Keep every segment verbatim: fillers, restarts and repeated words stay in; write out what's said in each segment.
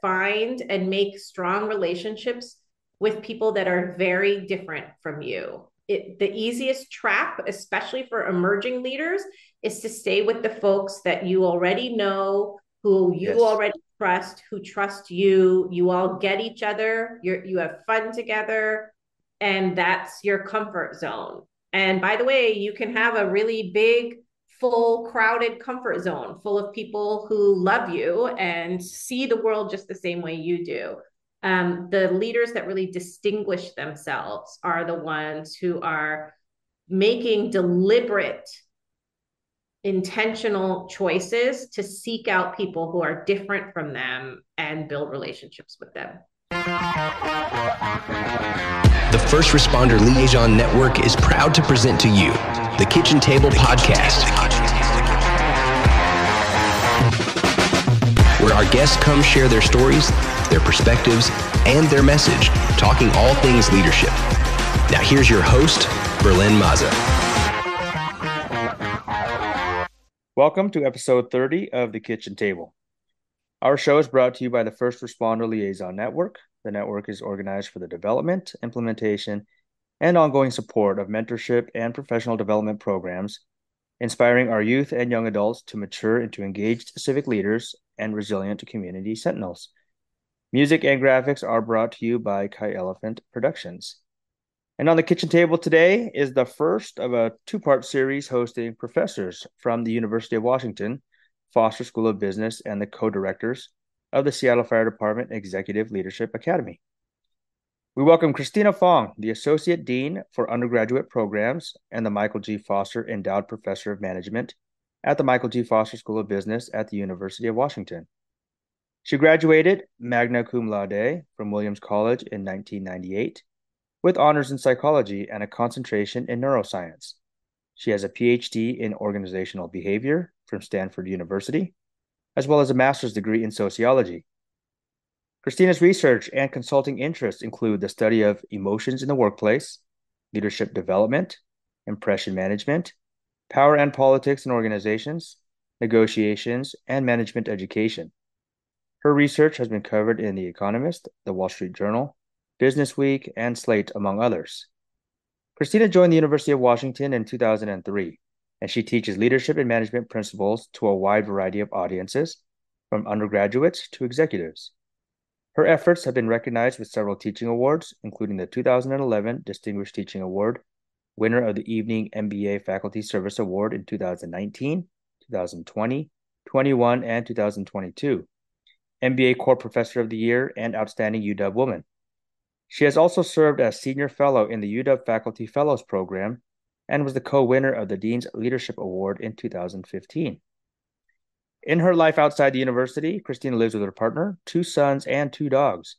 find and make strong relationships with people that are very different from you. It, the easiest trap, especially for emerging leaders, is to stay with the folks that you already know, who you yes. already trust, who trust you. You all get each other. You you have fun together, and that's your comfort zone. And by the way, you can have a really big, full, crowded comfort zone full of people who love you and see the world just the same way you do. Um, the leaders that really distinguish themselves are the ones who are making deliberate, intentional choices to seek out people who are different from them and build relationships with them. The First Responder Liaison Network is proud to present to you the Kitchen Table Podcast, where our guests come share their stories, their perspectives, and their message, talking all things leadership. Now here's your host, Berlin Mazza. Welcome to episode thirty of The Kitchen Table. Our show is brought to you by the First Responder Liaison Network. The network is organized for the development, implementation, and ongoing support of mentorship and professional development programs, inspiring our youth and young adults to mature into engaged civic leaders and resilient community sentinels. Music and graphics are brought to you by Kai Elephant Productions. And on the kitchen table today is the first of a two-part series hosting professors from the University of Washington Foster School of Business and the co-directors of the Seattle Fire Department Executive Leadership Academy. We welcome Christina Fong, the Associate Dean for Undergraduate Programs and the Michael G. Foster Endowed Professor of Management at the Michael G. Foster School of Business at the University of Washington. She graduated magna cum laude from Williams College in nineteen ninety-eight with honors in psychology and a concentration in neuroscience. She has a P H D in organizational behavior from Stanford University, as well as a master's degree in sociology. Christina's research and consulting interests include the study of emotions in the workplace, leadership development, impression management, power and politics in organizations, negotiations, and management education. Her research has been covered in The Economist, The Wall Street Journal, Business Week, and Slate, among others. Christina joined the University of Washington in two thousand three, and she teaches leadership and management principles to a wide variety of audiences, from undergraduates to executives. Her efforts have been recognized with several teaching awards, including the two thousand eleven Distinguished Teaching Award, winner of the Evening M B A Faculty Service Award in two thousand nineteen, two thousand twenty, twenty-one, and two thousand twenty-two, M B A Core Professor of the Year, and Outstanding U W Woman. She has also served as Senior Fellow in the U W Faculty Fellows Program and was the co-winner of the Dean's Leadership Award in two thousand fifteen. In her life outside the university, Christina lives with her partner, two sons, and two dogs.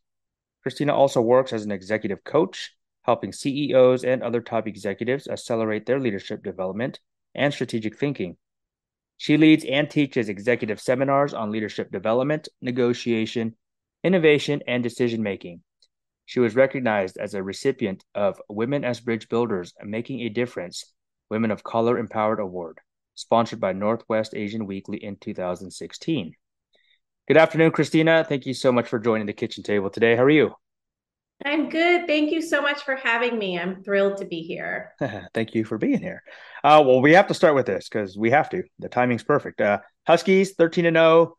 Christina also works as an executive coach, helping C E Os and other top executives accelerate their leadership development and strategic thinking. She leads and teaches executive seminars on leadership development, negotiation, innovation, and decision-making. She was recognized as a recipient of Women as Bridge Builders Making a Difference, Women of Color Empowered Award, sponsored by Northwest Asian Weekly in two thousand sixteen. Good afternoon, Christina. Thank you so much for joining the kitchen table today. How are you? I'm good. Thank you so much for having me. I'm thrilled to be here. Thank you for being here. Uh, well, we have to start with this because we have to. The timing's perfect. Uh, Huskies, thirteen and oh,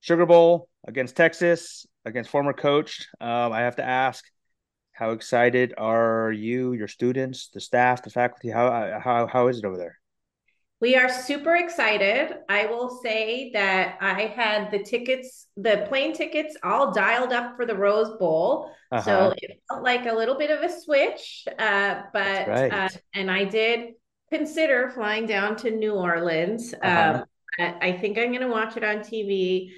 Sugar Bowl against Texas, against former coach. Um, I have to ask, how excited are you, your students, the staff, the faculty? How how how is it over there? We are super excited. I will say that I had the tickets, the plane tickets, all dialed up for the Rose Bowl. Uh-huh. So it felt like a little bit of a switch. Uh, but right. uh, and I did consider flying down to New Orleans. Uh-huh. Um, I think I'm going to watch it on T V.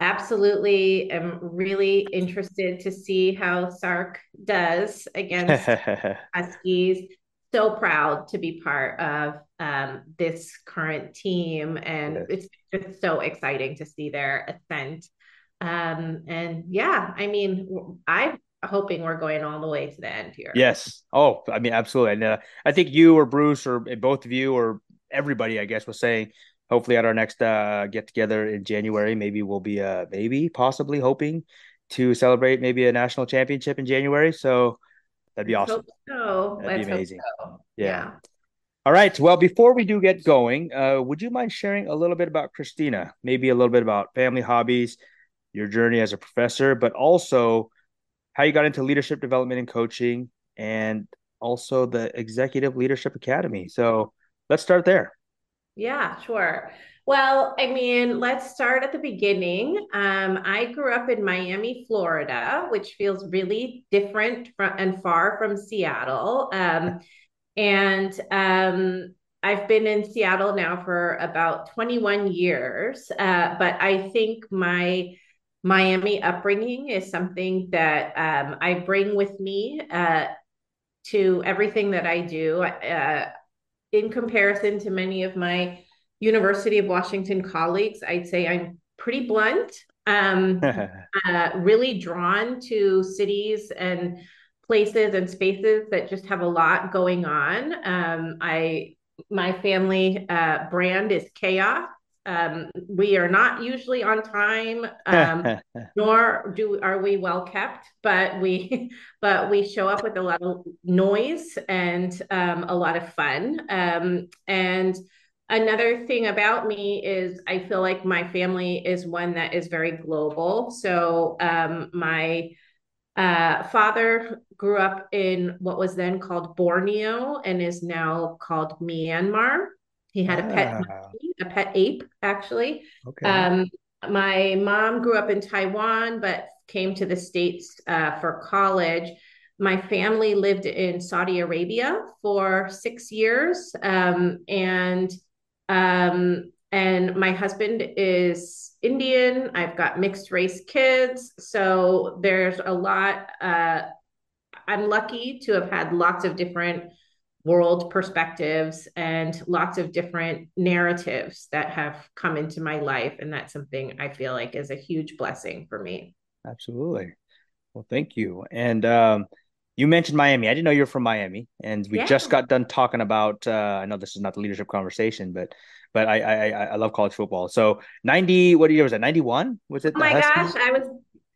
Absolutely. I'm really interested to see how Sark does against Huskies. So proud to be part of um, this current team, and yes. It's just so exciting to see their ascent. Um, and yeah, I mean, I'm hoping we're going all the way to the end here. Yes. Oh, I mean, absolutely. And uh, I think you or Bruce or both of you or everybody, I guess, was saying hopefully at our next uh, get together in January, maybe we'll be uh, maybe possibly hoping to celebrate maybe a national championship in January. So that'd be awesome. So. That'd Let's be amazing. So. Yeah. yeah. All right. Well, before we do get going, uh, would you mind sharing a little bit about Christina, maybe a little bit about family, hobbies, your journey as a professor, but also how you got into leadership development and coaching, and also the Executive Leadership Academy. So let's start there. Yeah, sure. Well, I mean, let's start at the beginning. Um, I grew up in Miami, Florida, which feels really different from, and far from Seattle. Um, and um, I've been in Seattle now for about twenty-one years. Uh, but I think my Miami upbringing is something that um, I bring with me uh, to everything that I do, uh, in comparison to many of my University of Washington colleagues. I'd say I'm pretty blunt, um, uh, really drawn to cities and places and spaces that just have a lot going on. Um, I my family uh, brand is chaos. Um, we are not usually on time, um, nor do are we well kept, but we, but we show up with a lot of noise and, um, a lot of fun. Um, and another thing about me is I feel like my family is one that is very global. So, um, my, uh, father grew up in what was then called Borneo and is now called Myanmar. He had ah. a pet monkey, a pet ape, actually. Okay. Um, my mom grew up in Taiwan, but came to the States uh, for college. My family lived in Saudi Arabia for six years. Um, and um, and my husband is Indian. I've got mixed race kids. So there's a lot. Uh, I'm lucky to have had lots of different world perspectives and lots of different narratives that have come into my life. And that's something I feel like is a huge blessing for me. Absolutely. Well, thank you. And um, you mentioned Miami. I didn't know you were from Miami. And we yeah. just got done talking about, uh, I know this is not the leadership conversation, but but I I, I love college football. So ninety, what year was that? ninety-one? Was it? Oh my Huskies? Gosh, I was,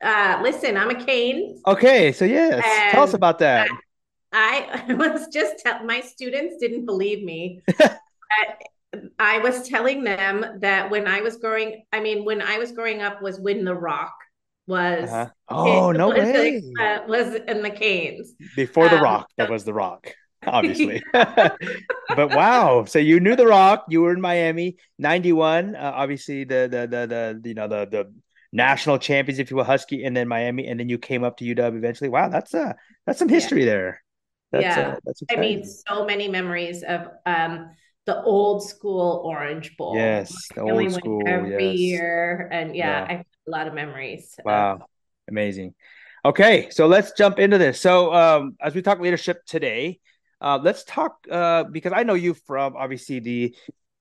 uh, listen, I'm a Cane. Okay, so yes, and tell us about that. I- I was just, te- my students didn't believe me. I was telling them that when I was growing, I mean, when I was growing up was when The Rock was. Uh-huh. Oh, it, no was way. The, uh, was in the Canes. Before The um, Rock, that was The Rock, obviously. But wow. So you knew The Rock, you were in Miami, ninety-one, uh, obviously the, the, the, the, you know, the, the national champions, if you were Husky, and then Miami, and then you came up to U W eventually. Wow. That's uh, that's some history yeah. there. That's yeah, a, that's I mean, so many memories of um, the old school Orange Bowl. Yes, the old school. Every yes. year. And yeah, yeah, I have a lot of memories. Wow, of- amazing. Okay, so let's jump into this. So um, as we talk leadership today, uh, let's talk, uh, because I know you from obviously the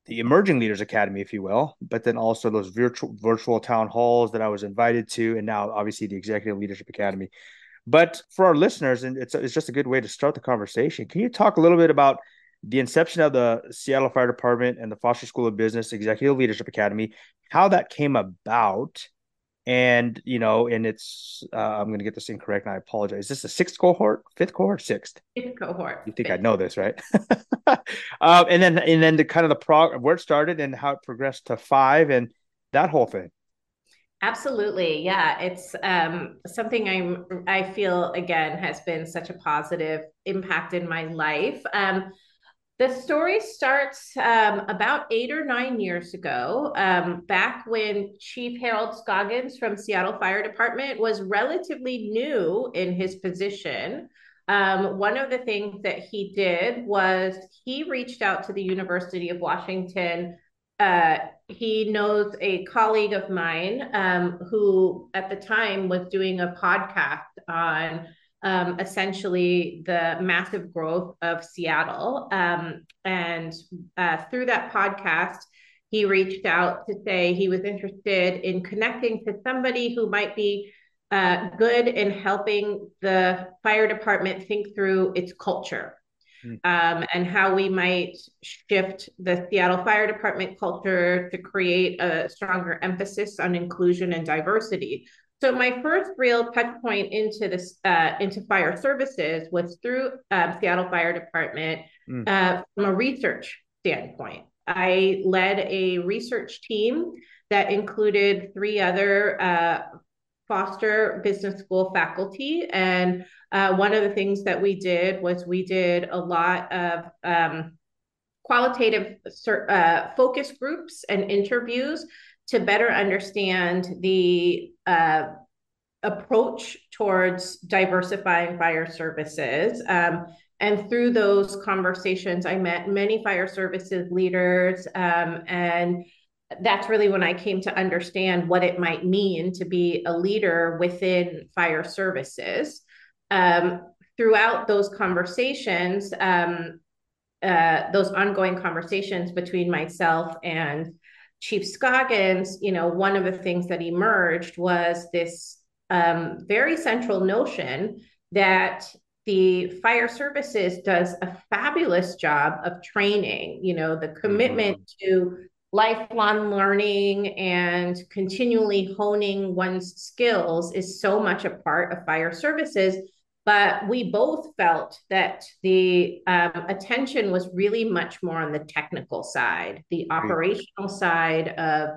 the Emerging Leaders Academy, if you will, but then also those virtual virtual town halls that I was invited to, and now obviously the Executive Leadership Academy. But for our listeners, and it's it's just a good way to start the conversation, can you talk a little bit about the inception of the Seattle Fire Department and the Foster School of Business Executive Leadership Academy, how that came about? And, you know, and it's, uh, I'm going to get this incorrect, and I apologize. Is this the sixth cohort, fifth cohort, sixth? Fifth cohort. You think I know this, right? um, and then and then the kind of the prog- where it started and how it progressed to five and that whole thing. Absolutely. Yeah. It's um, something I'm, I feel, again, has been such a positive impact in my life. Um, the story starts um, about eight or nine years ago, um, back when Chief Harold Scoggins from Seattle Fire Department was relatively new in his position. Um, one of the things that he did was he reached out to the University of Washington. Uh, he knows a colleague of mine um, who at the time was doing a podcast on um, essentially the massive growth of Seattle. Um, and uh, through that podcast, he reached out to say he was interested in connecting to somebody who might be uh, good in helping the fire department think through its culture. um, and how we might shift the Seattle Fire Department culture to create a stronger emphasis on inclusion and diversity. So my first real touch point into this uh, into fire services was through um, Seattle Fire Department mm. uh, from a research standpoint. I led a research team that included three other uh, Foster Business School faculty. And uh, one of the things that we did was we did a lot of um, qualitative uh, focus groups and interviews to better understand the uh, approach towards diversifying fire services. Um, and through those conversations, I met many fire services leaders, um, and that's really when I came to understand what it might mean to be a leader within fire services. Um, throughout those conversations, um, uh, those ongoing conversations between myself and Chief Scoggins, you know, one of the things that emerged was this um, very central notion that the fire services does a fabulous job of training, you know, the commitment mm-hmm. to lifelong learning and continually honing one's skills is so much a part of fire services. But we both felt that the um, attention was really much more on the technical side, the operational side of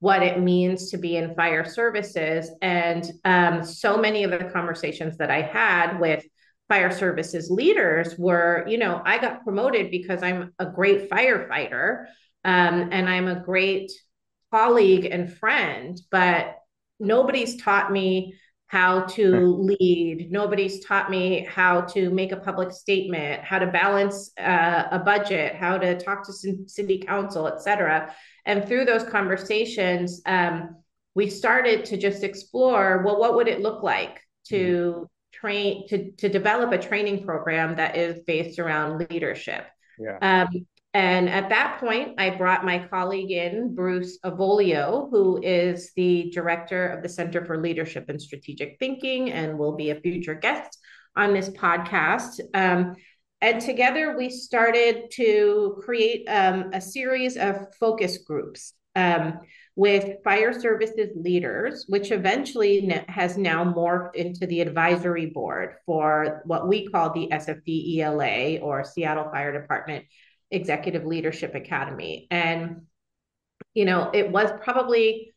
what it means to be in fire services. And um, so many of the conversations that I had with fire services leaders were, you know, I got promoted because I'm a great firefighter um, and I'm a great colleague and friend, but nobody's taught me how to lead. Nobody's taught me how to make a public statement, how to balance uh, a budget, how to talk to city council, et cetera. And through those conversations, um, we started to just explore, well, what would it look like to train, to, to develop a training program that is based around leadership? Yeah. Um, and at that point, I brought my colleague in, Bruce Avolio, who is the director of the Center for Leadership and Strategic Thinking and will be a future guest on this podcast. Um, and together we started to create um, a series of focus groups um, with fire services leaders, which eventually has now morphed into the advisory board for what we call the S F D E L A, or Seattle Fire Department Executive Leadership Academy. And, you know, it was probably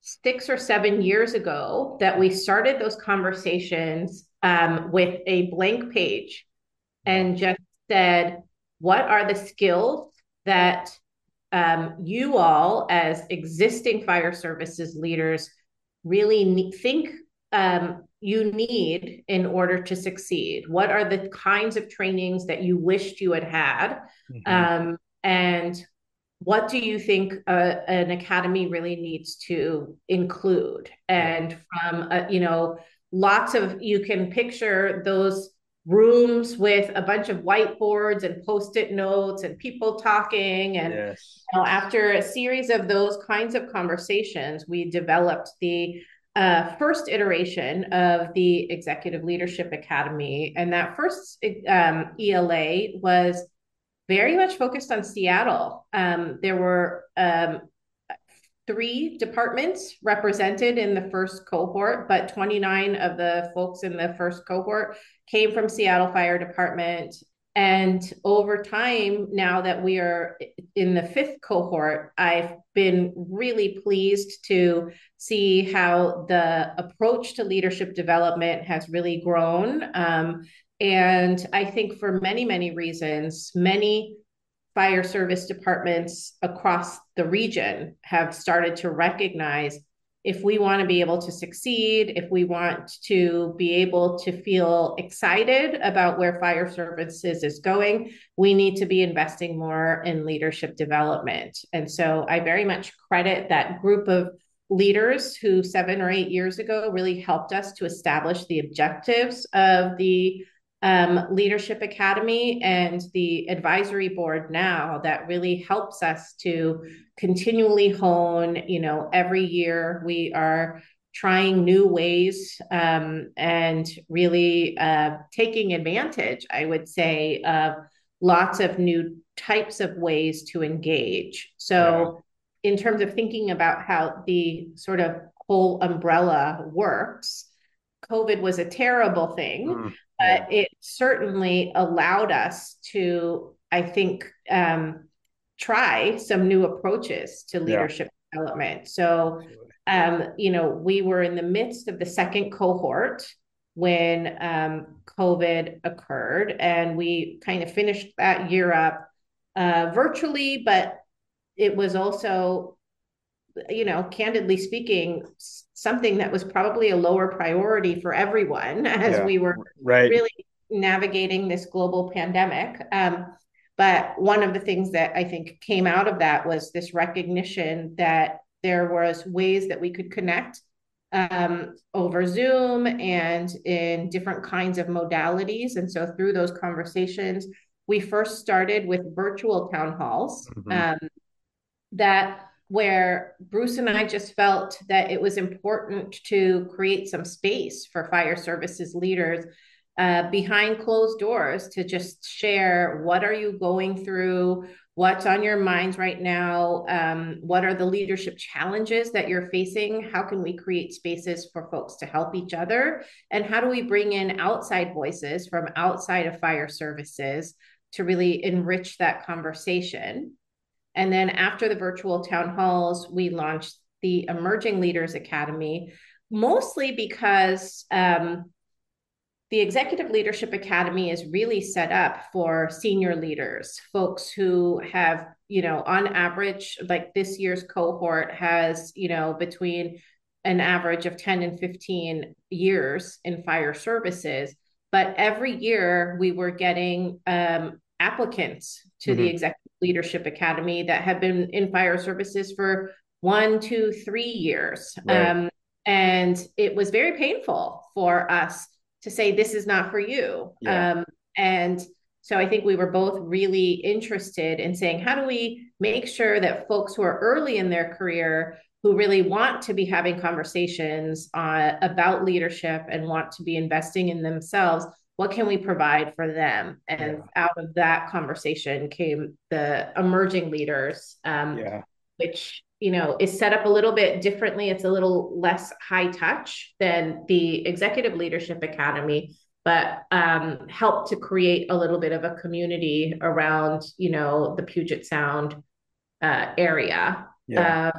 six or seven years ago that we started those conversations um, with a blank page and just said, what are the skills that um, you all as existing fire services leaders really ne- think um, you need in order to succeed? What are the kinds of trainings that you wished you had had? Mm-hmm. Um, and what do you think uh, an academy really needs to include? And from, uh, you know, lots of, you can picture those rooms with a bunch of whiteboards and post-it notes and people talking. And yes. you know, after a series of those kinds of conversations, we developed the Uh, first iteration of the Executive Leadership Academy. And that first um, E L A was very much focused on Seattle. Um, there were um, three departments represented in the first cohort, but twenty-nine of the folks in the first cohort came from Seattle Fire Department. And over time, now that we are in the fifth cohort, I've been really pleased to see how the approach to leadership development has really grown. Um, and I think for many, many reasons, many fire service departments across the region have started to recognize, if we want to be able to succeed, if we want to be able to feel excited about where fire services is going, we need to be investing more in leadership development. And so I very much credit that group of leaders who seven or eight years ago really helped us to establish the objectives of the um, Leadership Academy and the advisory board now that really helps us to continually hone, you know, every year we are trying new ways um, and really uh, taking advantage, I would say, of lots of new types of ways to engage. So yeah. in terms of thinking about how the sort of whole umbrella works, COVID was a terrible thing, mm. but it certainly allowed us to, I think, um, try some new approaches to leadership yeah. development. So, um, you know, we were in the midst of the second cohort when um, COVID occurred, and we kind of finished that year up uh, virtually, but it was also, you know, candidly speaking, something that was probably a lower priority for everyone as yeah, we were right. really navigating this global pandemic. Um, but one of the things that I think came out of that was this recognition that there was ways that we could connect um, over Zoom and in different kinds of modalities. And so through those conversations, we first started with virtual town halls mm-hmm. um, that where Bruce and I just felt that it was important to create some space for fire services leaders uh, behind closed doors to just share, what are you going through? What's on your minds right now? Um, what are the leadership challenges that you're facing? How can we create spaces for folks to help each other? And how do we bring in outside voices from outside of fire services to really enrich that conversation? And then after the virtual town halls, we launched the Emerging Leaders Academy, mostly because um, the Executive Leadership Academy is really set up for senior leaders, folks who have, you know, on average, like this year's cohort has, you know, between an average of ten and fifteen years in fire services. But every year we were getting um, applicants to mm-hmm. the Executive Leadership Academy that have been in fire services for one, two, three years. Right. Um, and it was very painful for us to say, this is not for you. Yeah. Um, and so I think we were both really interested in saying, how do we make sure that folks who are early in their career, who really want to be having conversations uh, about leadership and want to be investing in themselves, what can we provide for them? And yeah. out of that conversation came the Emerging Leaders, um, yeah. which, you know, is set up a little bit differently. It's a little less high touch than the Executive Leadership Academy, but um, helped to create a little bit of a community around, you know, the Puget Sound uh, area, yeah. uh,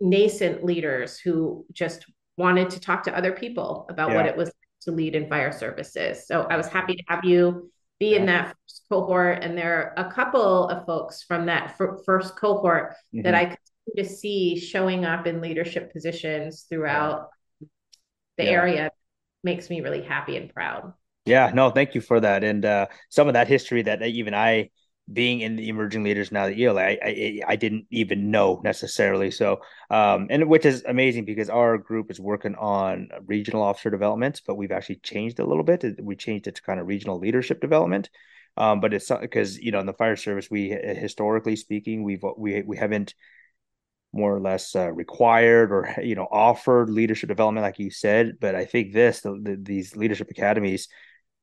nascent leaders who just wanted to talk to other people about yeah. what it was to lead in fire services. So I was happy to have you be yeah. in that first cohort. And there are a couple of folks from that f- first cohort mm-hmm. that I continue to see showing up in leadership positions throughout yeah. the yeah. area. Makes me really happy and proud. Yeah, no, thank you for that. And uh, some of that history that even I, being in the Emerging Leaders now at E L A, I, I, I didn't even know necessarily. So, um, and which is amazing because our group is working on regional officer development, but we've actually changed a little bit. We changed it to kind of regional leadership development. Um, but it's because, you know, in the fire service, we historically speaking, we've, we, we haven't more or less uh, required or, you know, offered leadership development, like you said, but I think this, the, the, these leadership academies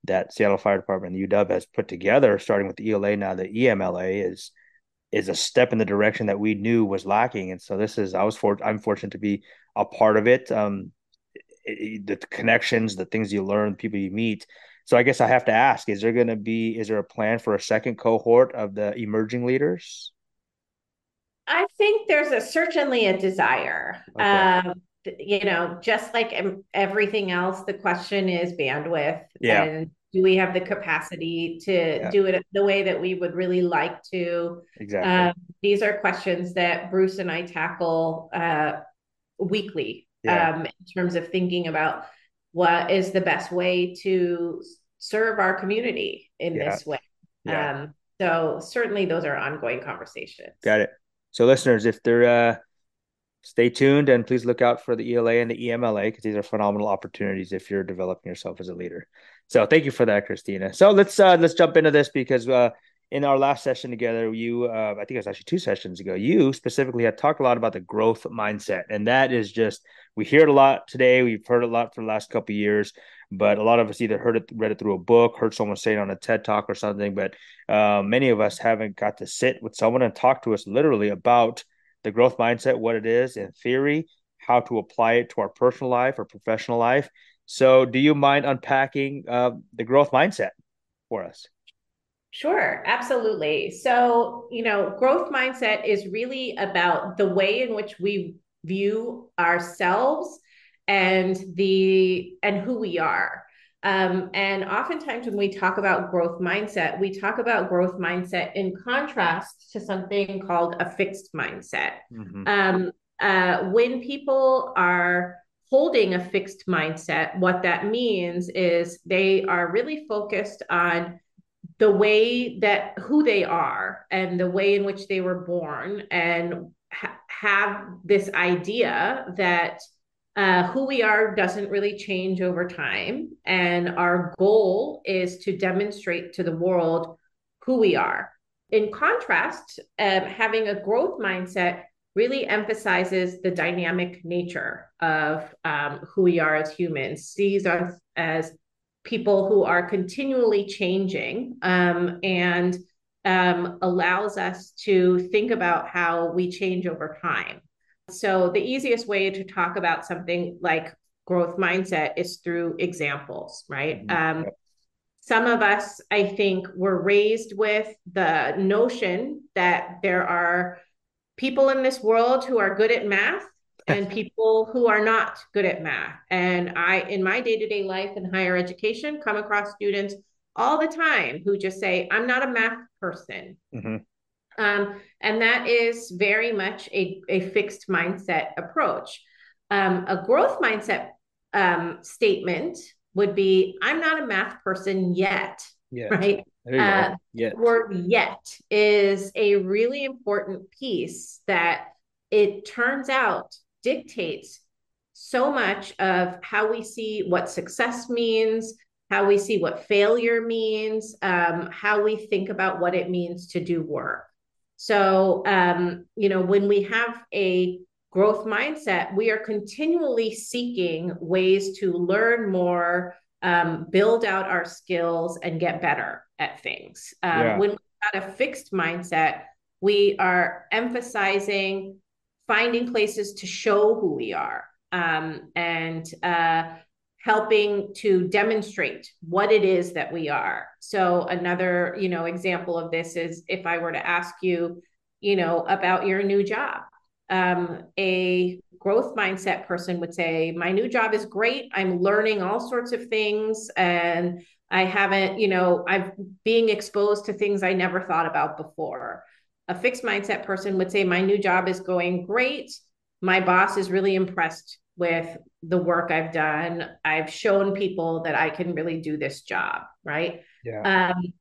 that Seattle Fire Department and U W has put together, starting with the E L A, now the E M L A, is is a step in the direction that we knew was lacking. And so this is, I was for, I'm fortunate to be a part of it. Um, it, the connections, the things you learn, the people you meet. So I guess I have to ask, is there going to be, is there a plan for a second cohort of the Emerging Leaders? I think there's a certainly a desire. Okay. Um, you know, just like everything else, the question is bandwidth yeah. and do we have the capacity to yeah. do it the way that we would really like to? Exactly. Um, these are questions that Bruce and I tackle uh, weekly yeah. um, in terms of thinking about what is the best way to serve our community in yeah. this way. Yeah. Um, so certainly those are ongoing conversations. Got it. So listeners, if they're, uh, stay tuned and please look out for the E L A and the E M L A because these are phenomenal opportunities if you're developing yourself as a leader. So thank you for that, Christina. So let's uh, let's jump into this because uh, in our last session together, you, uh, I think it was actually two sessions ago, you specifically had talked a lot about the growth mindset. And that is just, we hear it a lot today. We've heard it a lot for the last couple of years, but a lot of us either heard it, read it through a book, heard someone say it on a TED Talk or something. But uh, many of us haven't got to sit with someone and talk to us literally about the growth mindset, what it is in theory, how to apply it to our personal life or professional life. So do you mind unpacking uh, the growth mindset for us? Sure, absolutely. So, you know, growth mindset is really about the way in which we view ourselves and the and who we are. Um, and oftentimes when we talk about growth mindset, we talk about growth mindset in contrast to something called a fixed mindset. Mm-hmm. Um, uh, when people are holding a fixed mindset, what that means is they are really focused on the way that who they are and the way in which they were born, and ha- have this idea that uh, who we are doesn't really change over time. And our goal is to demonstrate to the world who we are. In contrast, um, having a growth mindset really emphasizes the dynamic nature of um, who we are as humans, sees us as people who are continually changing, um, and um, allows us to think about how we change over time. So the easiest way to talk about something like growth mindset is through examples, right? Mm-hmm. Um, some of us, I think, were raised with the notion that there are people in this world who are good at math and people who are not good at math. And I, in my day-to-day life in higher education, come across students all the time who just say, I'm not a math person. Mm-hmm. Um, and that is very much a, a fixed mindset approach. Um, a growth mindset um, statement would be, I'm not a math person yet, yes. Right? Uh, yes. The word yet is a really important piece that it turns out dictates so much of how we see what success means, how we see what failure means, um, how we think about what it means to do work. So, um, you know, when we have a growth mindset, we are continually seeking ways to learn more, um, build out our skills, and get better at things. Um, yeah. When we've got a fixed mindset, we are emphasizing finding places to show who we are, um, and uh, helping to demonstrate what it is that we are. So another, you know, example of this is if I were to ask you, you know, about your new job, um, a growth mindset person would say, my new job is great. I'm learning all sorts of things. And I haven't, you know, I'm being exposed to things I never thought about before. A fixed mindset person would say, my new job is going great. My boss is really impressed with the work I've done. I've shown people that I can really do this job, right? Yeah. Um,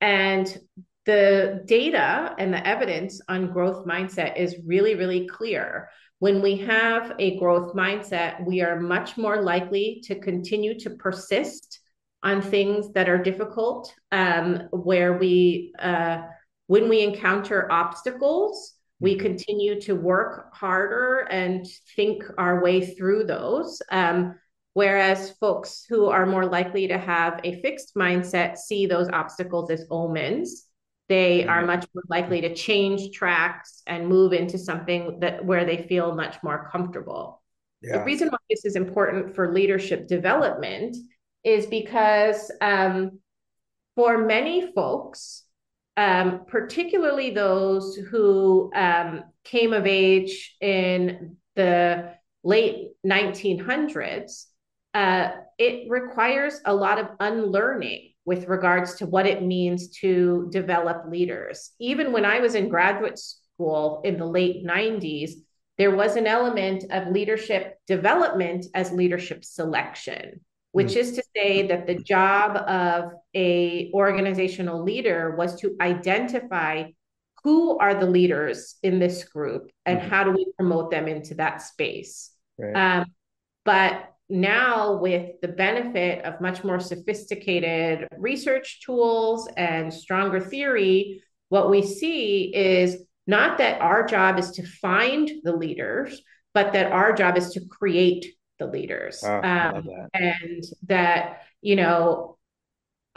and the data and the evidence on growth mindset is really, really clear. When we have a growth mindset, we are much more likely to continue to persist on things that are difficult, um, where we... Uh, When we encounter obstacles, we continue to work harder and think our way through those. Um, whereas folks who are more likely to have a fixed mindset see those obstacles as omens. They are much more likely to change tracks and move into something that where they feel much more comfortable. Yeah. The reason why this is important for leadership development is because um, for many folks, Um, particularly those who um, came of age in the late nineteen hundreds, uh, it requires a lot of unlearning with regards to what it means to develop leaders. Even when I was in graduate school in the late nineties, there was an element of leadership development as leadership selection, which is to say that the job of a organizational leader was to identify who are the leaders in this group and mm-hmm. how do we promote them into that space. Right. Um, but now with the benefit of much more sophisticated research tools and stronger theory, what we see is not that our job is to find the leaders, but that our job is to create the leaders. Oh, um, that. And that, you know,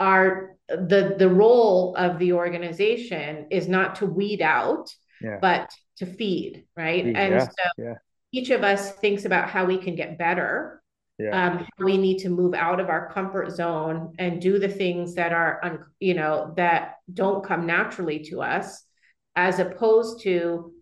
our the the role of the organization is not to weed out, yeah. but to feed, right? Feed, and yeah, so yeah. each of us thinks about how we can get better. Yeah. Um, we need to move out of our comfort zone and do the things that are, you know, that don't come naturally to us, as opposed to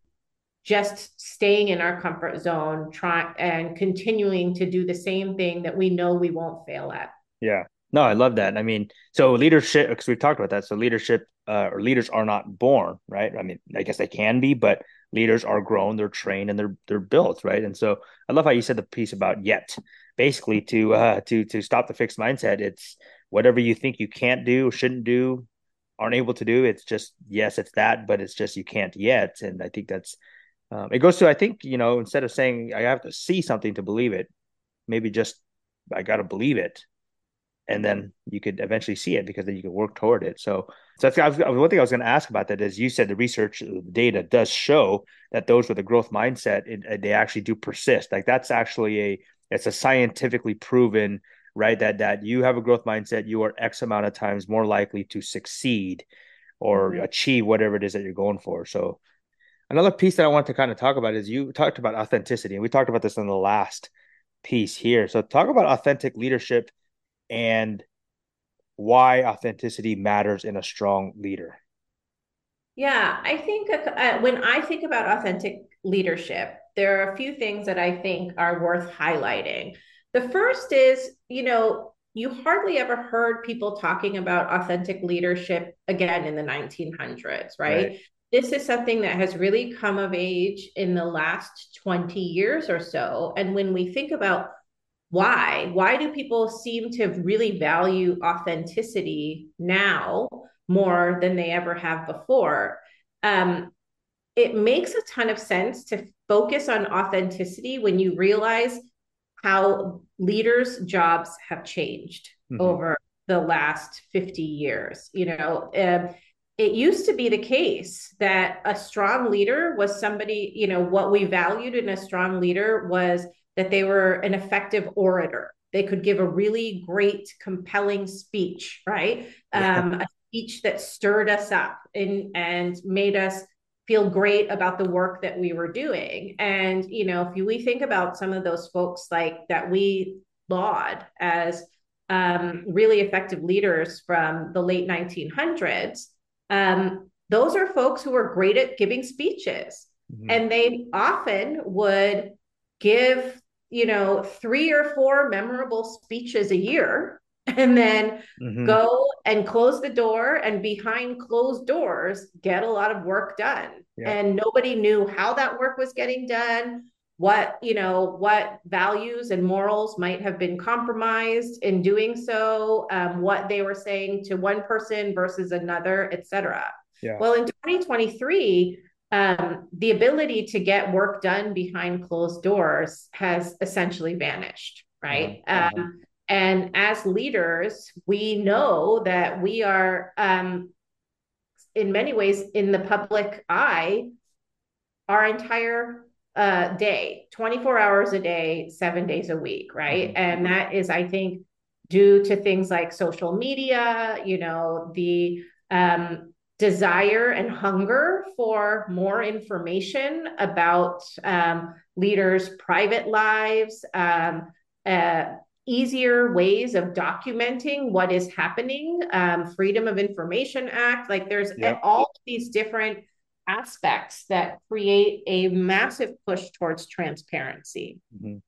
just staying in our comfort zone, try and continuing to do the same thing that we know we won't fail at. Yeah, no, I love that. I mean, so leadership, because we've talked about that. So leadership uh, or leaders are not born, right? I mean, I guess they can be, but leaders are grown, they're trained, and they're they're built, right? And so I love how you said the piece about yet. Basically, to uh, to to stop the fixed mindset, it's whatever you think you can't do, shouldn't do, aren't able to do. It's just yes, it's that, but it's just you can't yet. And I think that's um, it goes to I think you know instead of saying I have to see something to believe it, maybe just I got to believe it, and then you could eventually see it because then you can work toward it. So, so that's I was, one thing I was going to ask about that is you said the research data does show that those with a growth mindset, it, they actually do persist. Like that's actually a, it's a scientifically proven, right, that that you have a growth mindset, you are X amount of times more likely to succeed or mm-hmm. achieve whatever it is that you're going for. So another piece that I want to kind of talk about is you talked about authenticity, and we talked about this in the last piece here. So talk about authentic leadership and why authenticity matters in a strong leader. Yeah, I think uh, when I think about authentic leadership, there are a few things that I think are worth highlighting. The first is, you know, you hardly ever heard people talking about authentic leadership again in the nineteen hundreds, right? Right. This is something that has really come of age in the last twenty years or so. And when we think about Why? Why do people seem to really value authenticity now more than they ever have before? Um, it makes a ton of sense to focus on authenticity when you realize how leaders' jobs have changed mm-hmm. over the last fifty years. You know, um, it used to be the case that a strong leader was somebody, you know, what we valued in a strong leader was that they were an effective orator. They could give a really great, compelling speech, right? Yeah. Um, a speech that stirred us up and, and made us feel great about the work that we were doing. And, you know, if you, we think about some of those folks like that we laud as um, really effective leaders from the late nineteen hundreds, um, those are folks who are great at giving speeches. Mm-hmm. And they often would give you know, three or four memorable speeches a year, and then mm-hmm. go and close the door, and behind closed doors, get a lot of work done. Yeah. And nobody knew how that work was getting done, what, you know, what values and morals might have been compromised in doing so, um, what they were saying to one person versus another, et cetera. Yeah. Well, in twenty twenty-three, Um, the ability to get work done behind closed doors has essentially vanished, right? Mm-hmm. Um, and as leaders, we know that we are, um, in many ways, in the public eye, our entire uh, day, twenty-four hours a day, seven days a week, right? Mm-hmm. And that is, I think, due to things like social media, you know, the um desire and hunger for more information about um, leaders' private lives, um, uh, easier ways of documenting what is happening, um, Freedom of Information Act. Like there's yep. all these different aspects that create a massive push towards transparency. Mm-hmm.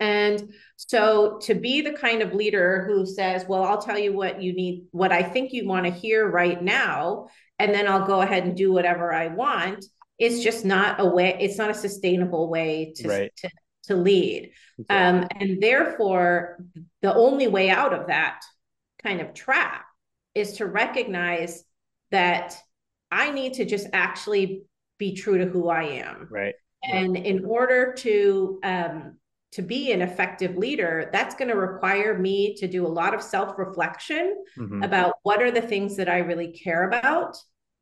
And so to be the kind of leader who says, well, I'll tell you what you need, what I think you want to hear right now, and then I'll go ahead and do whatever I want. It's just not a way. It's not a sustainable way to, right. to, to lead. Exactly. Um, and therefore, the only way out of that kind of trap is to recognize that I need to just actually be true to who I am. Right. And in order to, um, to be an effective leader, that's going to require me to do a lot of self-reflection mm-hmm. about what are the things that I really care about,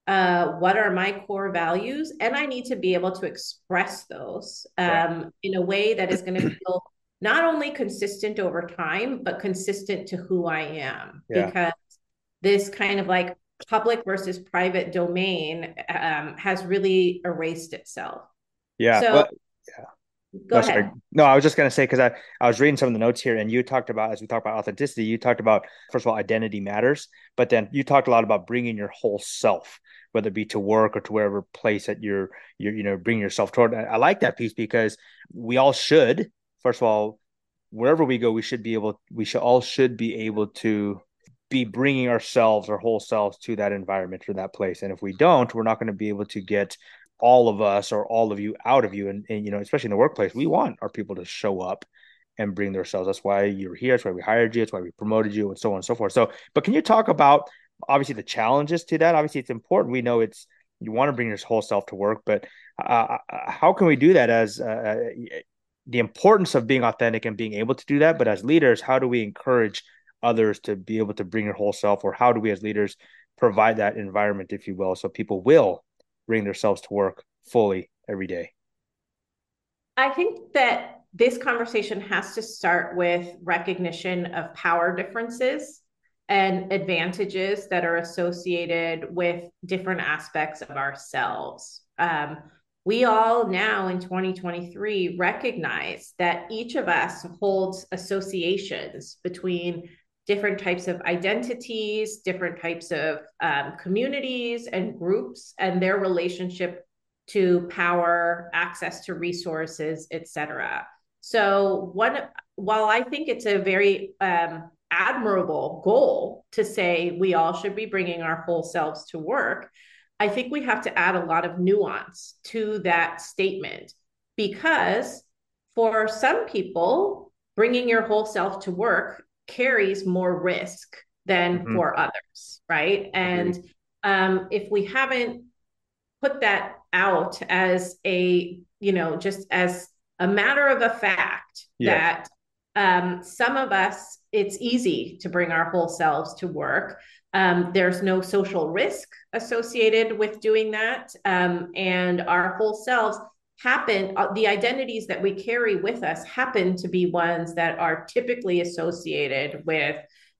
uh, what are my core values, and I need to be able to express those um, yeah. in a way that is going to feel not only consistent over time, but consistent to who I am. Yeah. Because this kind of like public versus private domain um, has really erased itself. Yeah. So, well, yeah. Go no, ahead. Sorry. No, I was just going to say, because I, I was reading some of the notes here, and you talked about, as we talked about authenticity, you talked about, first of all, identity matters, but then you talked a lot about bringing your whole self, whether it be to work or to wherever place that you're, you're you know, bring yourself toward. I, I like that piece, because we all should, first of all, wherever we go, we should be able, we should all should be able to be bringing ourselves, our whole selves, to that environment or that place. And if we don't, we're not going to be able to get all of us or all of you out of you. And, and, you know, especially in the workplace, we want our people to show up and bring themselves. That's why you're here. That's why we hired you. That's why we promoted you, and so on and so forth. So, but can you talk about obviously the challenges to that? Obviously it's important. We know it's, you want to bring your whole self to work, but uh, how can we do that as uh, the importance of being authentic and being able to do that? But as leaders, how do we encourage others to be able to bring your whole self, or how do we as leaders provide that environment, if you will, so people will bring themselves to work fully every day? I think that this conversation has to start with recognition of power differences and advantages that are associated with different aspects of ourselves. Um, we all now in twenty twenty-three recognize that each of us holds associations between different types of identities, different types of um, communities and groups, and their relationship to power, access to resources, et cetera. So one, while I think it's a very um, admirable goal to say we all should be bringing our whole selves to work, I think we have to add a lot of nuance to that statement, because for some people, bringing your whole self to work carries more risk than mm-hmm. for others, right? And um, if we haven't put that out as a, you know, just as a matter of a fact, yes. that um, some of us, it's easy to bring our whole selves to work. Um, there's no social risk associated with doing that. Um, and our whole selves happen, the identities that we carry with us happen to be ones that are typically associated with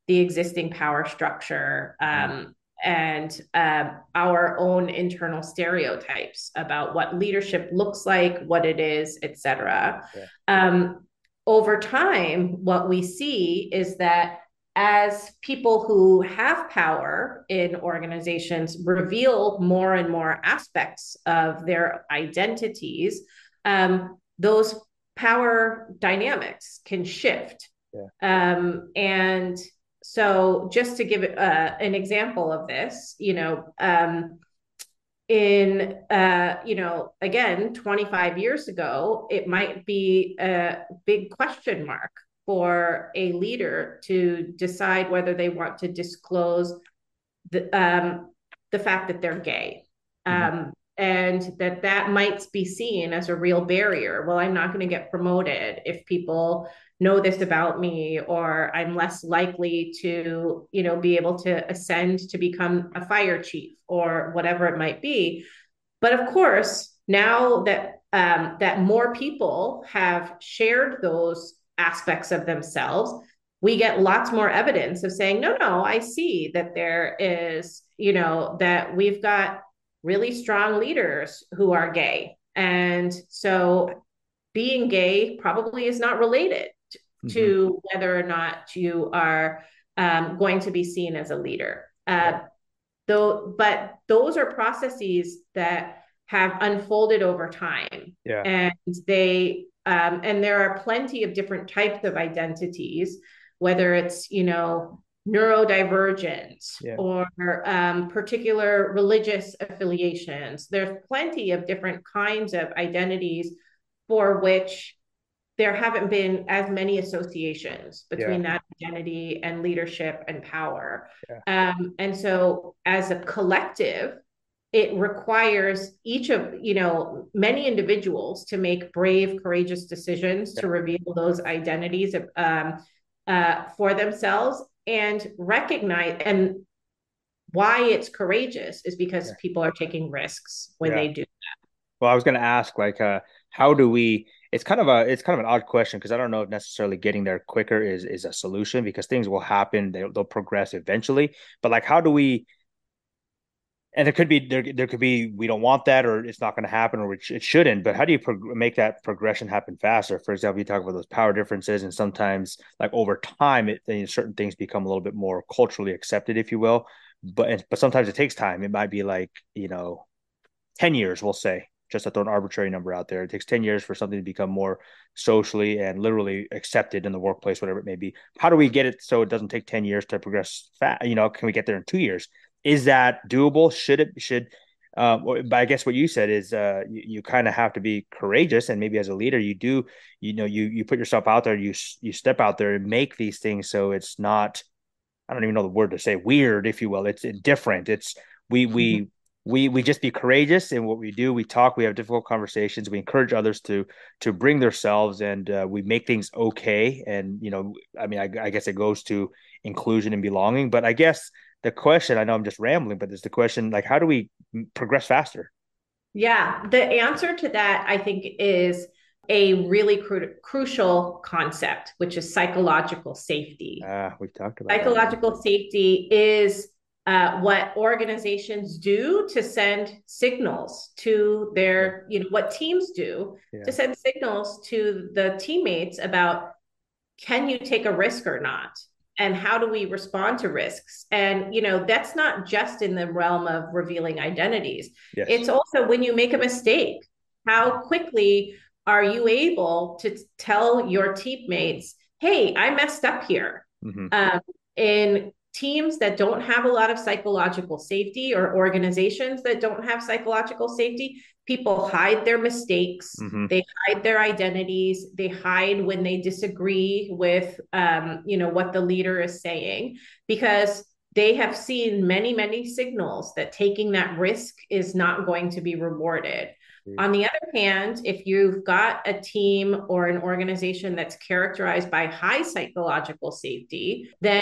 the existing power structure um, and uh, our own internal stereotypes about what leadership looks like, what it is, et cetera. Yeah. Um, over time, what we see is that as people who have power in organizations reveal more and more aspects of their identities, um, those power dynamics can shift. Yeah. Um, and so just to give uh, an example of this, you know, um, in, uh, you know, again, twenty-five years ago, it might be a big question mark for a leader to decide whether they want to disclose the um, the fact that they're gay, um, mm-hmm. and that that might be seen as a real barrier. Well, I'm not going to get promoted if people know this about me, or I'm less likely to, you know, be able to ascend to become a fire chief or whatever it might be. But of course, now that um, that more people have shared those aspects of themselves, we get lots more evidence of saying, no, no, I see that there is, you know, that we've got really strong leaders who are gay. And so being gay probably is not related mm-hmm. to whether or not you are um, going to be seen as a leader. Uh, though, but those are processes that have unfolded over time. Yeah. And they Um, and there are plenty of different types of identities, whether it's, you know, neurodivergence yeah. or um, particular religious affiliations. There's plenty of different kinds of identities for which there haven't been as many associations between yeah. that identity and leadership and power. Yeah. Um, and so as a collective, it requires each of, you know, many individuals to make brave, courageous decisions to reveal those identities um, uh, for themselves and recognize. And why it's courageous is because yeah. people are taking risks when yeah. they do that. Well, I was going to ask, like, uh, how do we, it's kind of a, it's kind of an odd question, because I don't know if necessarily getting there quicker is, is a solution, because things will happen. They'll, they'll progress eventually, but like, how do we, and there could be, there, there could be, we don't want that, or it's not going to happen, or it shouldn't, but how do you prog- make that progression happen faster? For example, you talk about those power differences, and sometimes like over time, it, you know, certain things become a little bit more culturally accepted, if you will. But but sometimes it takes time. It might be like, you know, ten years, we'll say, just to throw an arbitrary number out there. It takes ten years for something to become more socially and literally accepted in the workplace, whatever it may be. How do we get it so it doesn't take ten years to progress fast? You know, can we get there in two years? Is that doable? Should it, should, um, or, but I guess what you said is uh, you, you kind of have to be courageous, and maybe as a leader, you do, you know, you, you put yourself out there, you, you step out there and make these things. So it's not, I don't even know the word to say, weird, if you will. It's different. It's we we we we just be courageous in what we do. We talk. We have difficult conversations. We encourage others to to bring themselves, and uh, we make things okay. And you know, I mean, I, I guess it goes to inclusion and belonging. But I guess the question, I know I'm just rambling, but there's the question, like, how do we progress faster? Yeah, the answer to that, I think, is a really cru- crucial concept, which is psychological safety. Ah, we've talked about psychological that. Safety is uh, what organizations do to send signals to their, you know, what teams do yeah. to send signals to the teammates about, can you take a risk or not? And how do we respond to risks? And, you know, that's not just in the realm of revealing identities. Yes. It's also when you make a mistake, how quickly are you able to tell your teammates, hey, I messed up here? Mm-hmm. Um, in teams that don't have a lot of psychological safety, or organizations that don't have psychological safety, people hide their mistakes. Mm-hmm. They hide their identities. They hide when they disagree with, um, you know, what the leader is saying, because they have seen many, many signals that taking that risk is not going to be rewarded. On the other hand, if you've got a team or an organization that's characterized by high psychological safety, then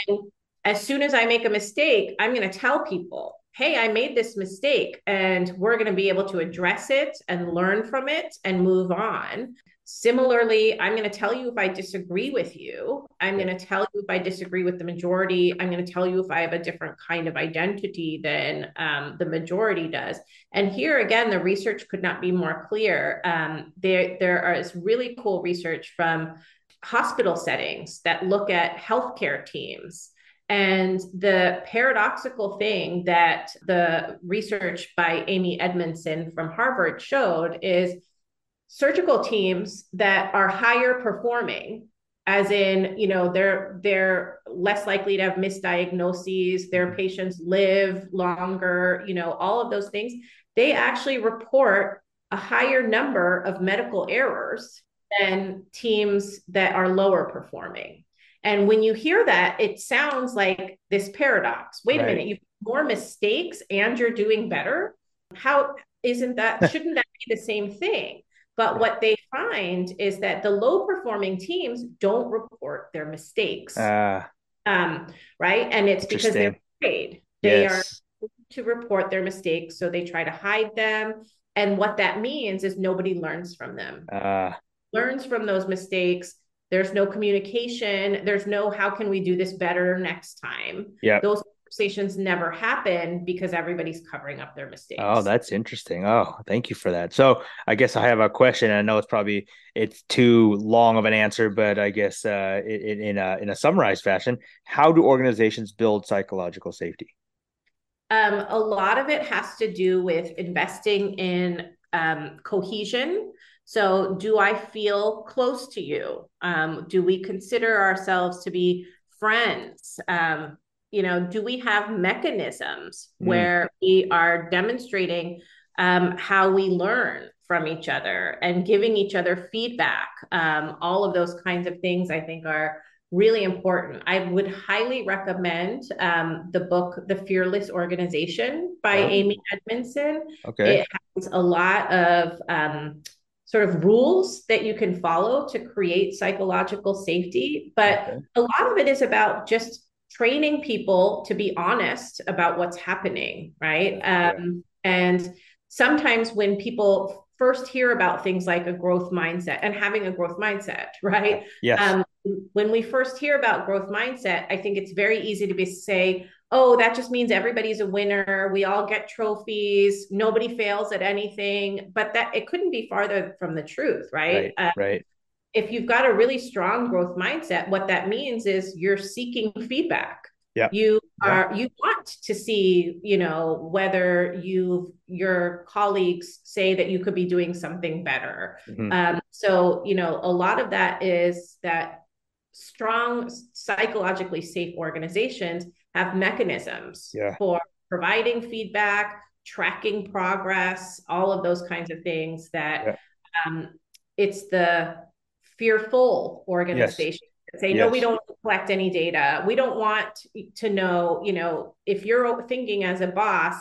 as soon as I make a mistake, I'm going to tell people, hey, I made this mistake, and we're going to be able to address it and learn from it and move on. Similarly, I'm going to tell you if I disagree with you. I'm going to tell you if I disagree with the majority. I'm going to tell you if I have a different kind of identity than um, the majority does. And here again, the research could not be more clear. Um, there, there is really cool research from hospital settings that look at healthcare teams. And the paradoxical thing that the research by Amy Edmondson from Harvard showed is surgical teams that are higher performing, as in, you know, they're they're less likely to have misdiagnoses, their patients live longer, you know, all of those things, they actually report a higher number of medical errors than teams that are lower performing. And when you hear that, it sounds like this paradox. Wait right. a minute, you've more mistakes and you're doing better? How isn't that, shouldn't that be the same thing? But what they find is that the low-performing teams don't report their mistakes, uh, um, right? And it's because they're afraid. They yes. are to report their mistakes, so they try to hide them. And what that means is nobody learns from them. Uh, learns from those mistakes. There's no communication. There's no, how can we do this better next time? Yep. Those conversations never happen because everybody's covering up their mistakes. Oh, that's interesting. Oh, thank you for that. So I guess I have a question. I know it's probably, it's too long of an answer, but I guess uh, in, in a in a summarized fashion, how do organizations build psychological safety? Um, a lot of it has to do with investing in um, cohesion. So do I feel close to you? Um, do we consider ourselves to be friends? Um, You know, do we have mechanisms mm. where we are demonstrating um, how we learn from each other and giving each other feedback? Um, all of those kinds of things, I think, are really important. I would highly recommend um, the book, The Fearless Organization by oh. Amy Edmondson. Okay. It has a lot of um, sort of rules that you can follow to create psychological safety. But okay. a lot of it is about just training people to be honest about what's happening, right? Um, and sometimes when people first hear about things like a growth mindset and having a growth mindset, right? Yes. Um, when we first hear about growth mindset, I think it's very easy to be say, oh, that just means everybody's a winner. We all get trophies. Nobody fails at anything. But that it couldn't be farther from the truth, right? Right. Um, right. If you've got a really strong growth mindset, what that means is you're seeking feedback. Yeah. You are, yeah. you want to see, you know, whether you, your colleagues say that you could be doing something better. Mm-hmm. Um, so, you know, a lot of that is that strong, psychologically safe organizations have mechanisms yeah. for providing feedback, tracking progress, all of those kinds of things that yeah. um, it's the fearful organization. Yes. Say, yes. no, we don't collect any data. We don't want to know, you know, if you're thinking as a boss,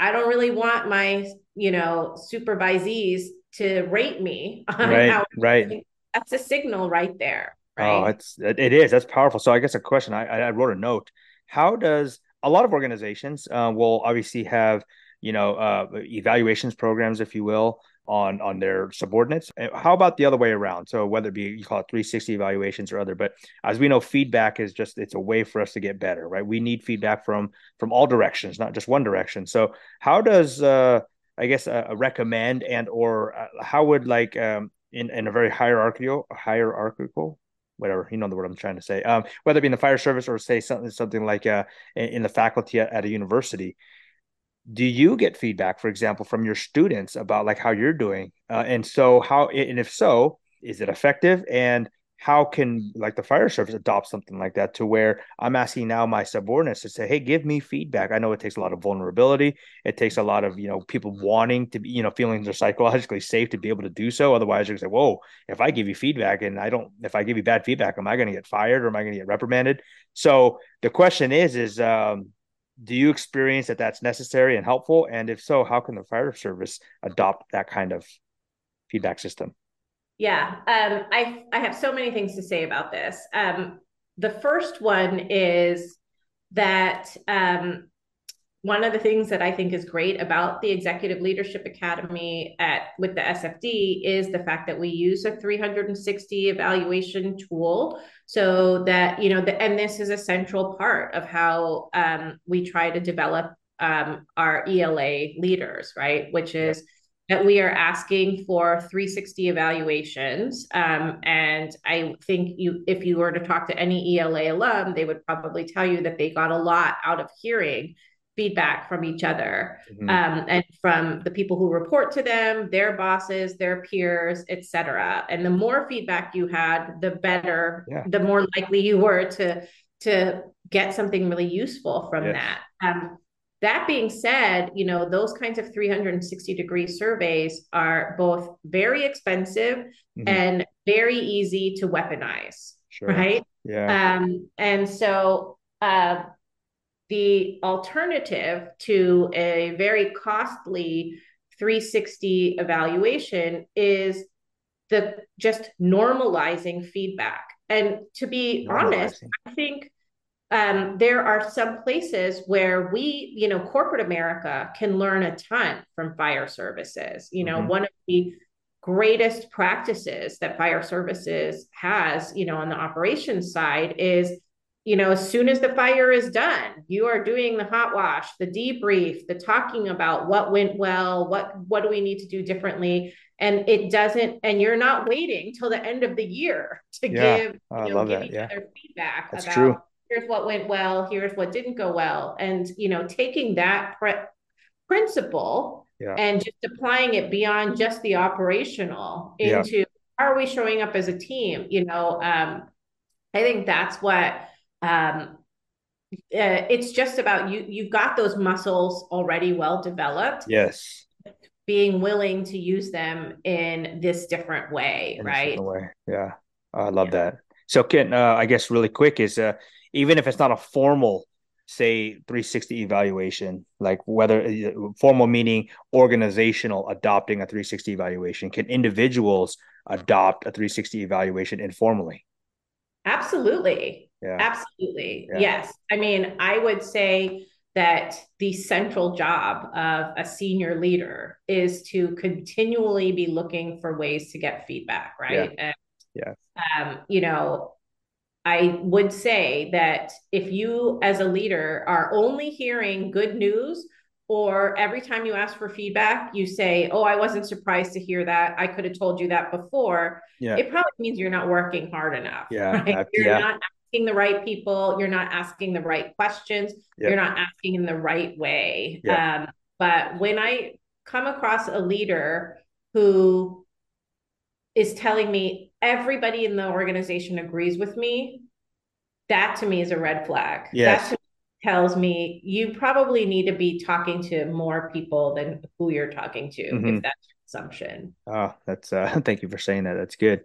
I don't really want my, you know, supervisees to rate me. Right, how right. That's a signal right there. Right? Oh, it's, it is. That's powerful. So I guess a question, I, I wrote a note. How does a lot of organizations uh, will obviously have, you know, uh, evaluations programs, if you will, on on their subordinates. How about the other way around? So whether it be, you call it three sixty evaluations or other, but as we know, feedback is just, it's a way for us to get better, right? We need feedback from from all directions, not just one direction. So how does, uh, I guess, uh, recommend and or uh, how would like um, in, in a very hierarchical, hierarchical, whatever, you know the word I'm trying to say, um, whether it be in the fire service or say something, something like uh, in, in the faculty at, at a university, do you get feedback, for example, from your students about like how you're doing? Uh, and so how, and if so, is it effective? And how can like the fire service adopt something like that to where I'm asking now my subordinates to say, hey, give me feedback. I know it takes a lot of vulnerability. It takes a lot of, you know, people wanting to be, you know, feeling they're psychologically safe to be able to do so. Otherwise you're gonna say, whoa, if I give you feedback and I don't, if I give you bad feedback, am I going to get fired or am I going to get reprimanded? So the question is, is, um, do you experience that that's necessary and helpful? And if so, how can the fire service adopt that kind of feedback system? Yeah, um, I, I have so many things to say about this. Um, the first one is that um, one of the things that I think is great about the Executive Leadership Academy at with the S F D is the fact that we use a three sixty evaluation tool so that, you know, the, and this is a central part of how um, we try to develop um, our E L A leaders, right? Which is that we are asking for three sixty evaluations. Um, and I think you, if you were to talk to any E L A alum, they would probably tell you that they got a lot out of hearing feedback from each other, mm-hmm. um, and from the people who report to them, their bosses, their peers, et cetera. And the more feedback you had, the better, yeah. the more likely you were to, to get something really useful from yes. that. Um, that being said, you know, those kinds of three sixty degree surveys are both very expensive mm-hmm. and very easy to weaponize. Sure. Right. Yeah. Um, and so, uh, the alternative to a very costly three sixty evaluation is the just normalizing feedback. And to be honest, I think um, there are some places where we, you know, corporate America can learn a ton from fire services. You know, mm-hmm. one of the greatest practices that fire services has, you know, on the operations side is, you know, as soon as the fire is done, you are doing the hot wash, the debrief, the talking about what went well, what, what do we need to do differently? And it doesn't, and you're not waiting till the end of the year to yeah. give, you oh, know, give each yeah. other feedback That's about true. Here's what went well, here's what didn't go well. And, you know, taking that pre- principle yeah. and just applying it beyond just the operational into, yeah. are we showing up as a team? You know, um, I think that's what, Um, uh, it's just about you, you've got those muscles already well developed. Yes. Being willing to use them in this different way, in right? Different way. Yeah. I love yeah. that. So Ken, uh, I guess really quick is uh, even if it's not a formal, say, three sixty evaluation, like whether uh, formal meaning organizational adopting a three sixty evaluation, can individuals adopt a three sixty evaluation informally? Absolutely. Yeah. Absolutely. Yeah. Yes. I mean, I would say that the central job of a senior leader is to continually be looking for ways to get feedback, right? Yeah. And, yeah. Um, you know, I would say that if you as a leader are only hearing good news, or every time you ask for feedback, you say, oh, I wasn't surprised to hear that, I could have told you that before, yeah, it probably means you're not working hard enough. Yeah. Right? You're yeah. not asking the right people. You're not asking the right questions. Yeah. You're not asking in the right way. Yeah. Um, but when I come across a leader who is telling me everybody in the organization agrees with me, that to me is a red flag. Yes. That to me tells me you probably need to be talking to more people than who you're talking to, mm-hmm. if that's your assumption. Oh, that's, uh, thank you for saying that. That's good.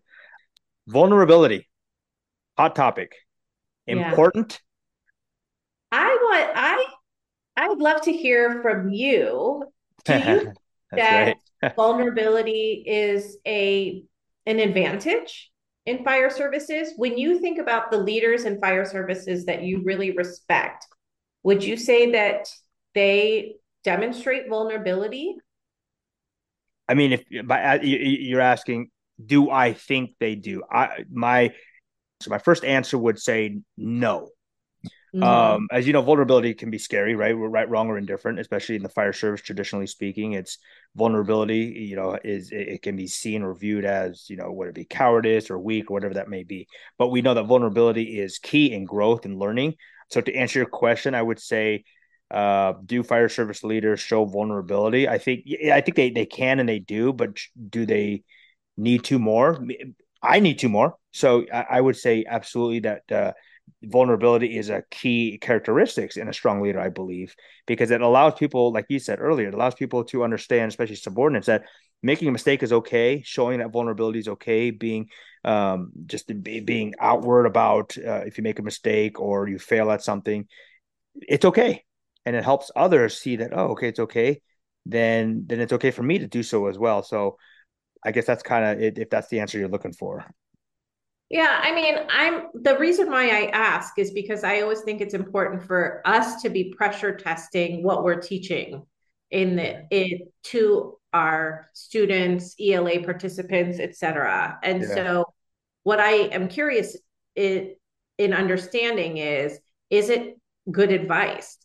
Vulnerability, hot topic, important. Yeah. I want, I, I would love to hear from you. Do you think that right. vulnerability is a an advantage in fire services? When you think about the leaders in fire services that you really respect, would you say that they demonstrate vulnerability? I mean, if by, you're asking, do I think they do? I my so my first answer would say no. Mm-hmm. Um, as you know, vulnerability can be scary, right? We're right, wrong, or indifferent, especially in the fire service. Traditionally speaking, it's vulnerability, you know, is it, it can be seen or viewed as, you know, whether it be cowardice or weak or whatever that may be. But we know that vulnerability is key in growth and learning. So to answer your question, I would say, uh, do fire service leaders show vulnerability? I think, I think they, they can and they do, but do they need to more? I need to more. So I, I would say absolutely that, uh, vulnerability is a key characteristic in a strong leader, I believe, because it allows people, like you said earlier, it allows people to understand, especially subordinates, that making a mistake is okay, showing that vulnerability is okay, being um, just be, being outward about uh, if you make a mistake or you fail at something, it's okay. And it helps others see that, oh, okay, it's okay. Then, then it's okay for me to do so as well. So I guess that's kind of it, if that's the answer you're looking for. Yeah, I mean, I'm the reason why I ask is because I always think it's important for us to be pressure testing what we're teaching in the in, to our students, E L A participants, et cetera. And yeah. so what I am curious in, in understanding is, is it good advice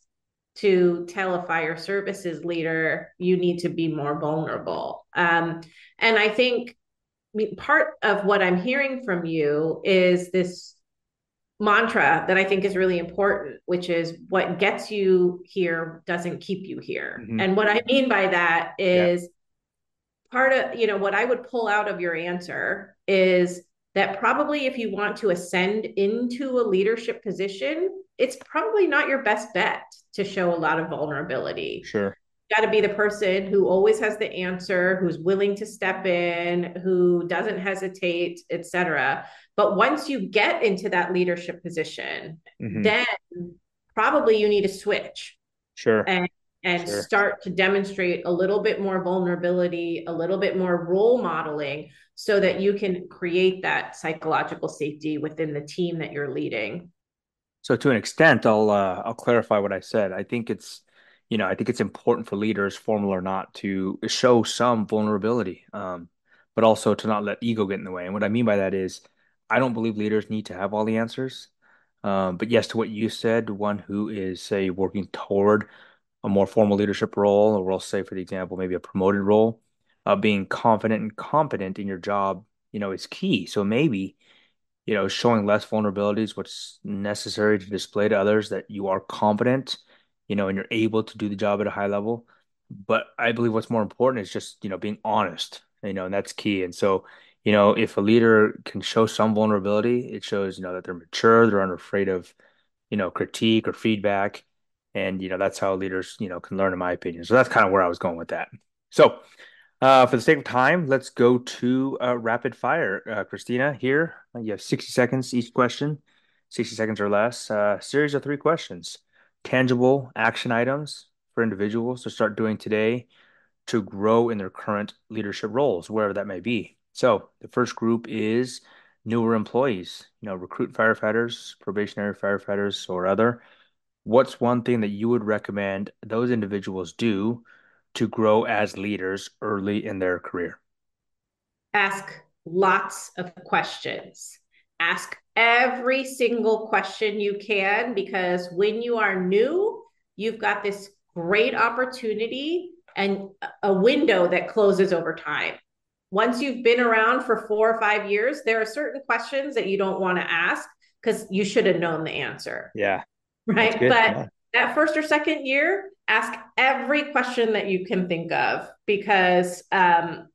to tell a fire services leader, you need to be more vulnerable? Um, and I think I mean, part of what I'm hearing from you is this mantra that I think is really important, which is what gets you here doesn't keep you here. Mm-hmm. And what I mean by that is yeah. part of, you know, what I would pull out of your answer is that probably if you want to ascend into a leadership position, it's probably not your best bet to show a lot of vulnerability. Sure. Got to be the person who always has the answer, who's willing to step in, who doesn't hesitate, et cetera. But once you get into that leadership position, mm-hmm. then probably you need to switch. Sure. And, and sure. start to demonstrate a little bit more vulnerability, a little bit more role modeling, so that you can create that psychological safety within the team that you're leading. So to an extent, I'll uh, I'll clarify what I said. I think it's You know, I think it's important for leaders, formal or not, to show some vulnerability, um, but also to not let ego get in the way. And what I mean by that is, I don't believe leaders need to have all the answers. Um, but yes, to what you said, one who is, say, working toward a more formal leadership role, or we'll say, for the example, maybe a promoted role, uh, being confident and competent in your job, you know, is key. So maybe, you know, showing less vulnerability is what's necessary to display to others that you are competent, you know, and you're able to do the job at a high level. But I believe what's more important is just, you know, being honest, you know, and that's key. And so, you know, if a leader can show some vulnerability, it shows, you know, that they're mature, they're unafraid of, you know, critique or feedback. And, you know, that's how leaders, you know, can learn, in my opinion. So that's kind of where I was going with that. So Uh, for the sake of time, let's go to uh, rapid fire. Uh, Christina, here you have sixty seconds each question, sixty seconds or less. Uh, series of three questions, tangible action items for individuals to start doing today to grow in their current leadership roles, wherever that may be. So the first group is newer employees. You know, recruit firefighters, probationary firefighters, or other. What's one thing that you would recommend those individuals do to grow as leaders early in their career? Ask lots of questions. Ask every single question you can, because when you are new, you've got this great opportunity and a window that closes over time. Once you've been around for four or five years, there are certain questions that you don't want to ask because you should have known the answer. Yeah. Right. But yeah. That first or second year, ask every question that you can think of, because um,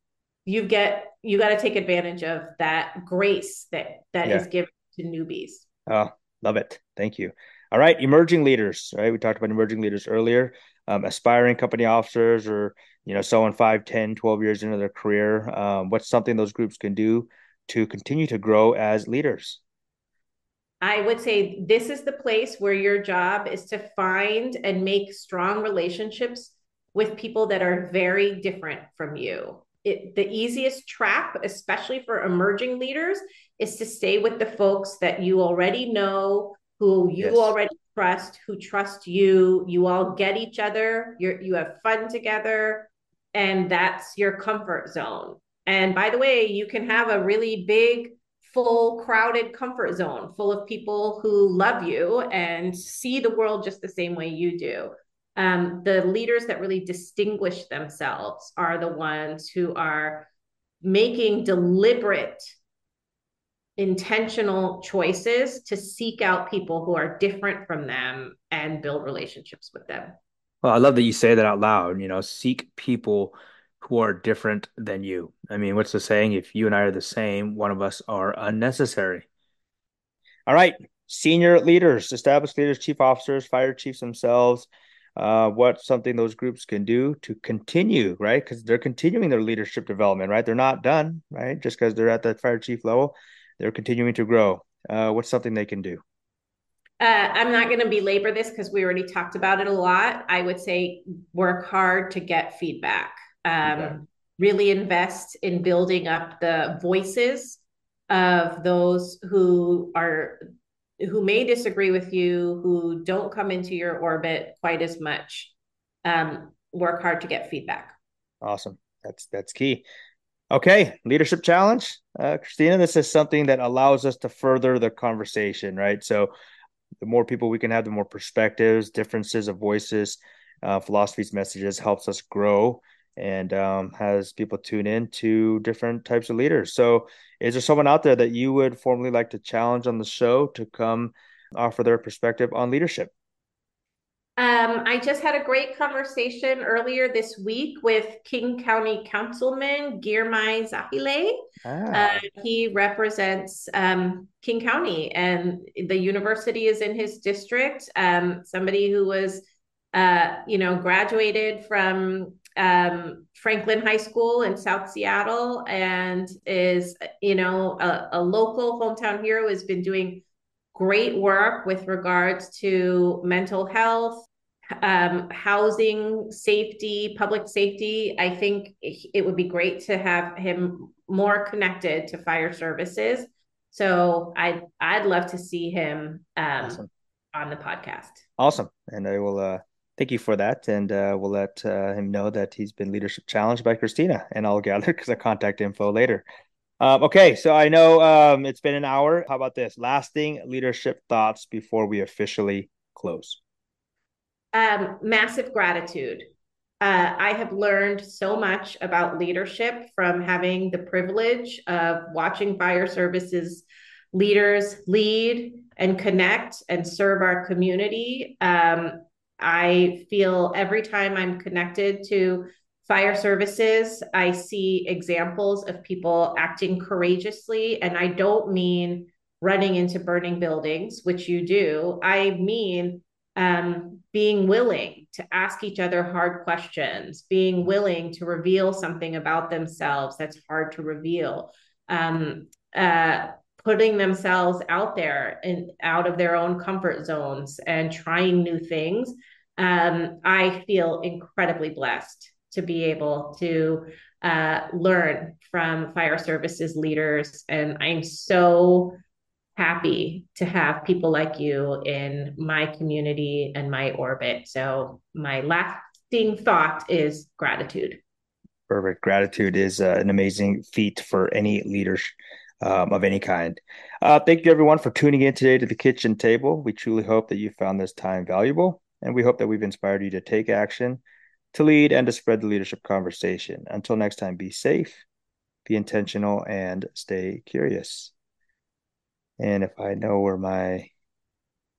you get, you got to take advantage of that grace that, that yeah. is given to newbies. Oh, love it. Thank you. All right. Emerging leaders, right? We talked about emerging leaders earlier, um, aspiring company officers, or, you know, someone five, ten, twelve years into their career. Um, what's something those groups can do to continue to grow as leaders? I would say this is the place where your job is to find and make strong relationships with people that are very different from you. It, the easiest trap, especially for emerging leaders, is to stay with the folks that you already know, who you yes. already trust, who trust you. You all get each other. You're, you have fun together. And that's your comfort zone. And by the way, you can have a really big, full, crowded comfort zone full of people who love you and see the world just the same way you do. Um, the leaders that really distinguish themselves are the ones who are making deliberate, intentional choices to seek out people who are different from them and build relationships with them. Well, I love that you say that out loud, you know, seek people who are different than you. I mean, what's the saying? If you and I are the same, one of us are unnecessary. All right. Senior leaders, established leaders, chief officers, fire chiefs themselves. Uh, what's something those groups can do to continue, right? Because they're continuing their leadership development, right? They're not done, right? Just because they're at the fire chief level, they're continuing to grow. Uh, what's something they can do? Uh, I'm not going to belabor this because we already talked about it a lot. I would say work hard to get feedback. Um, okay. Really invest in building up the voices of those who are, who may disagree with you, who don't come into your orbit quite as much. Um, work hard to get feedback. Awesome. That's, that's key. Okay. Leadership challenge. Uh, Christina, this is something that allows us to further the conversation, right? So the more people we can have, the more perspectives, differences of voices, uh, philosophies, messages, helps us grow. And um, has people tune in to different types of leaders. So is there someone out there that you would formally like to challenge on the show to come offer their perspective on leadership? Um, I just had a great conversation earlier this week with King County Councilman Girmay Zahile. Ah. Uh, he represents um, King County, and the university is in his district. Um, somebody who was, uh, you know, graduated from Um, Franklin High School in South Seattle, and is, you know, a, a local hometown hero, has been doing great work with regards to mental health, um, housing, safety, public safety. I think it would be great to have him more connected to fire services. So I, I'd love to see him um, awesome. on the podcast. Awesome. And I will, uh, thank you for that. And uh, we'll let uh, him know that he's been leadership challenged by Christina, and I'll gather the contact info later. Um, okay. So I know um, it's been an hour. How about this? Lasting leadership thoughts before we officially close. Um, massive gratitude. Uh, I have learned so much about leadership from having the privilege of watching fire services leaders lead and connect and serve our community. Um, I feel every time I'm connected to fire services, I see examples of people acting courageously. And I don't mean running into burning buildings, which you do. I mean um, being willing to ask each other hard questions, being willing to reveal something about themselves that's hard to reveal, um, uh, putting themselves out there and out of their own comfort zones and trying new things. Um, I feel incredibly blessed to be able to uh, learn from fire services leaders. And I'm so happy to have people like you in my community and my orbit. So my lasting thought is gratitude. Perfect. Gratitude is uh, an amazing feat for any leader um, of any kind. Uh, thank you, everyone, for tuning in today to The Kitchen Table. We truly hope that you found this time valuable, and we hope that we've inspired you to take action, to lead, and to spread the leadership conversation. Until next time, be safe, be intentional, and stay curious. And if I know where my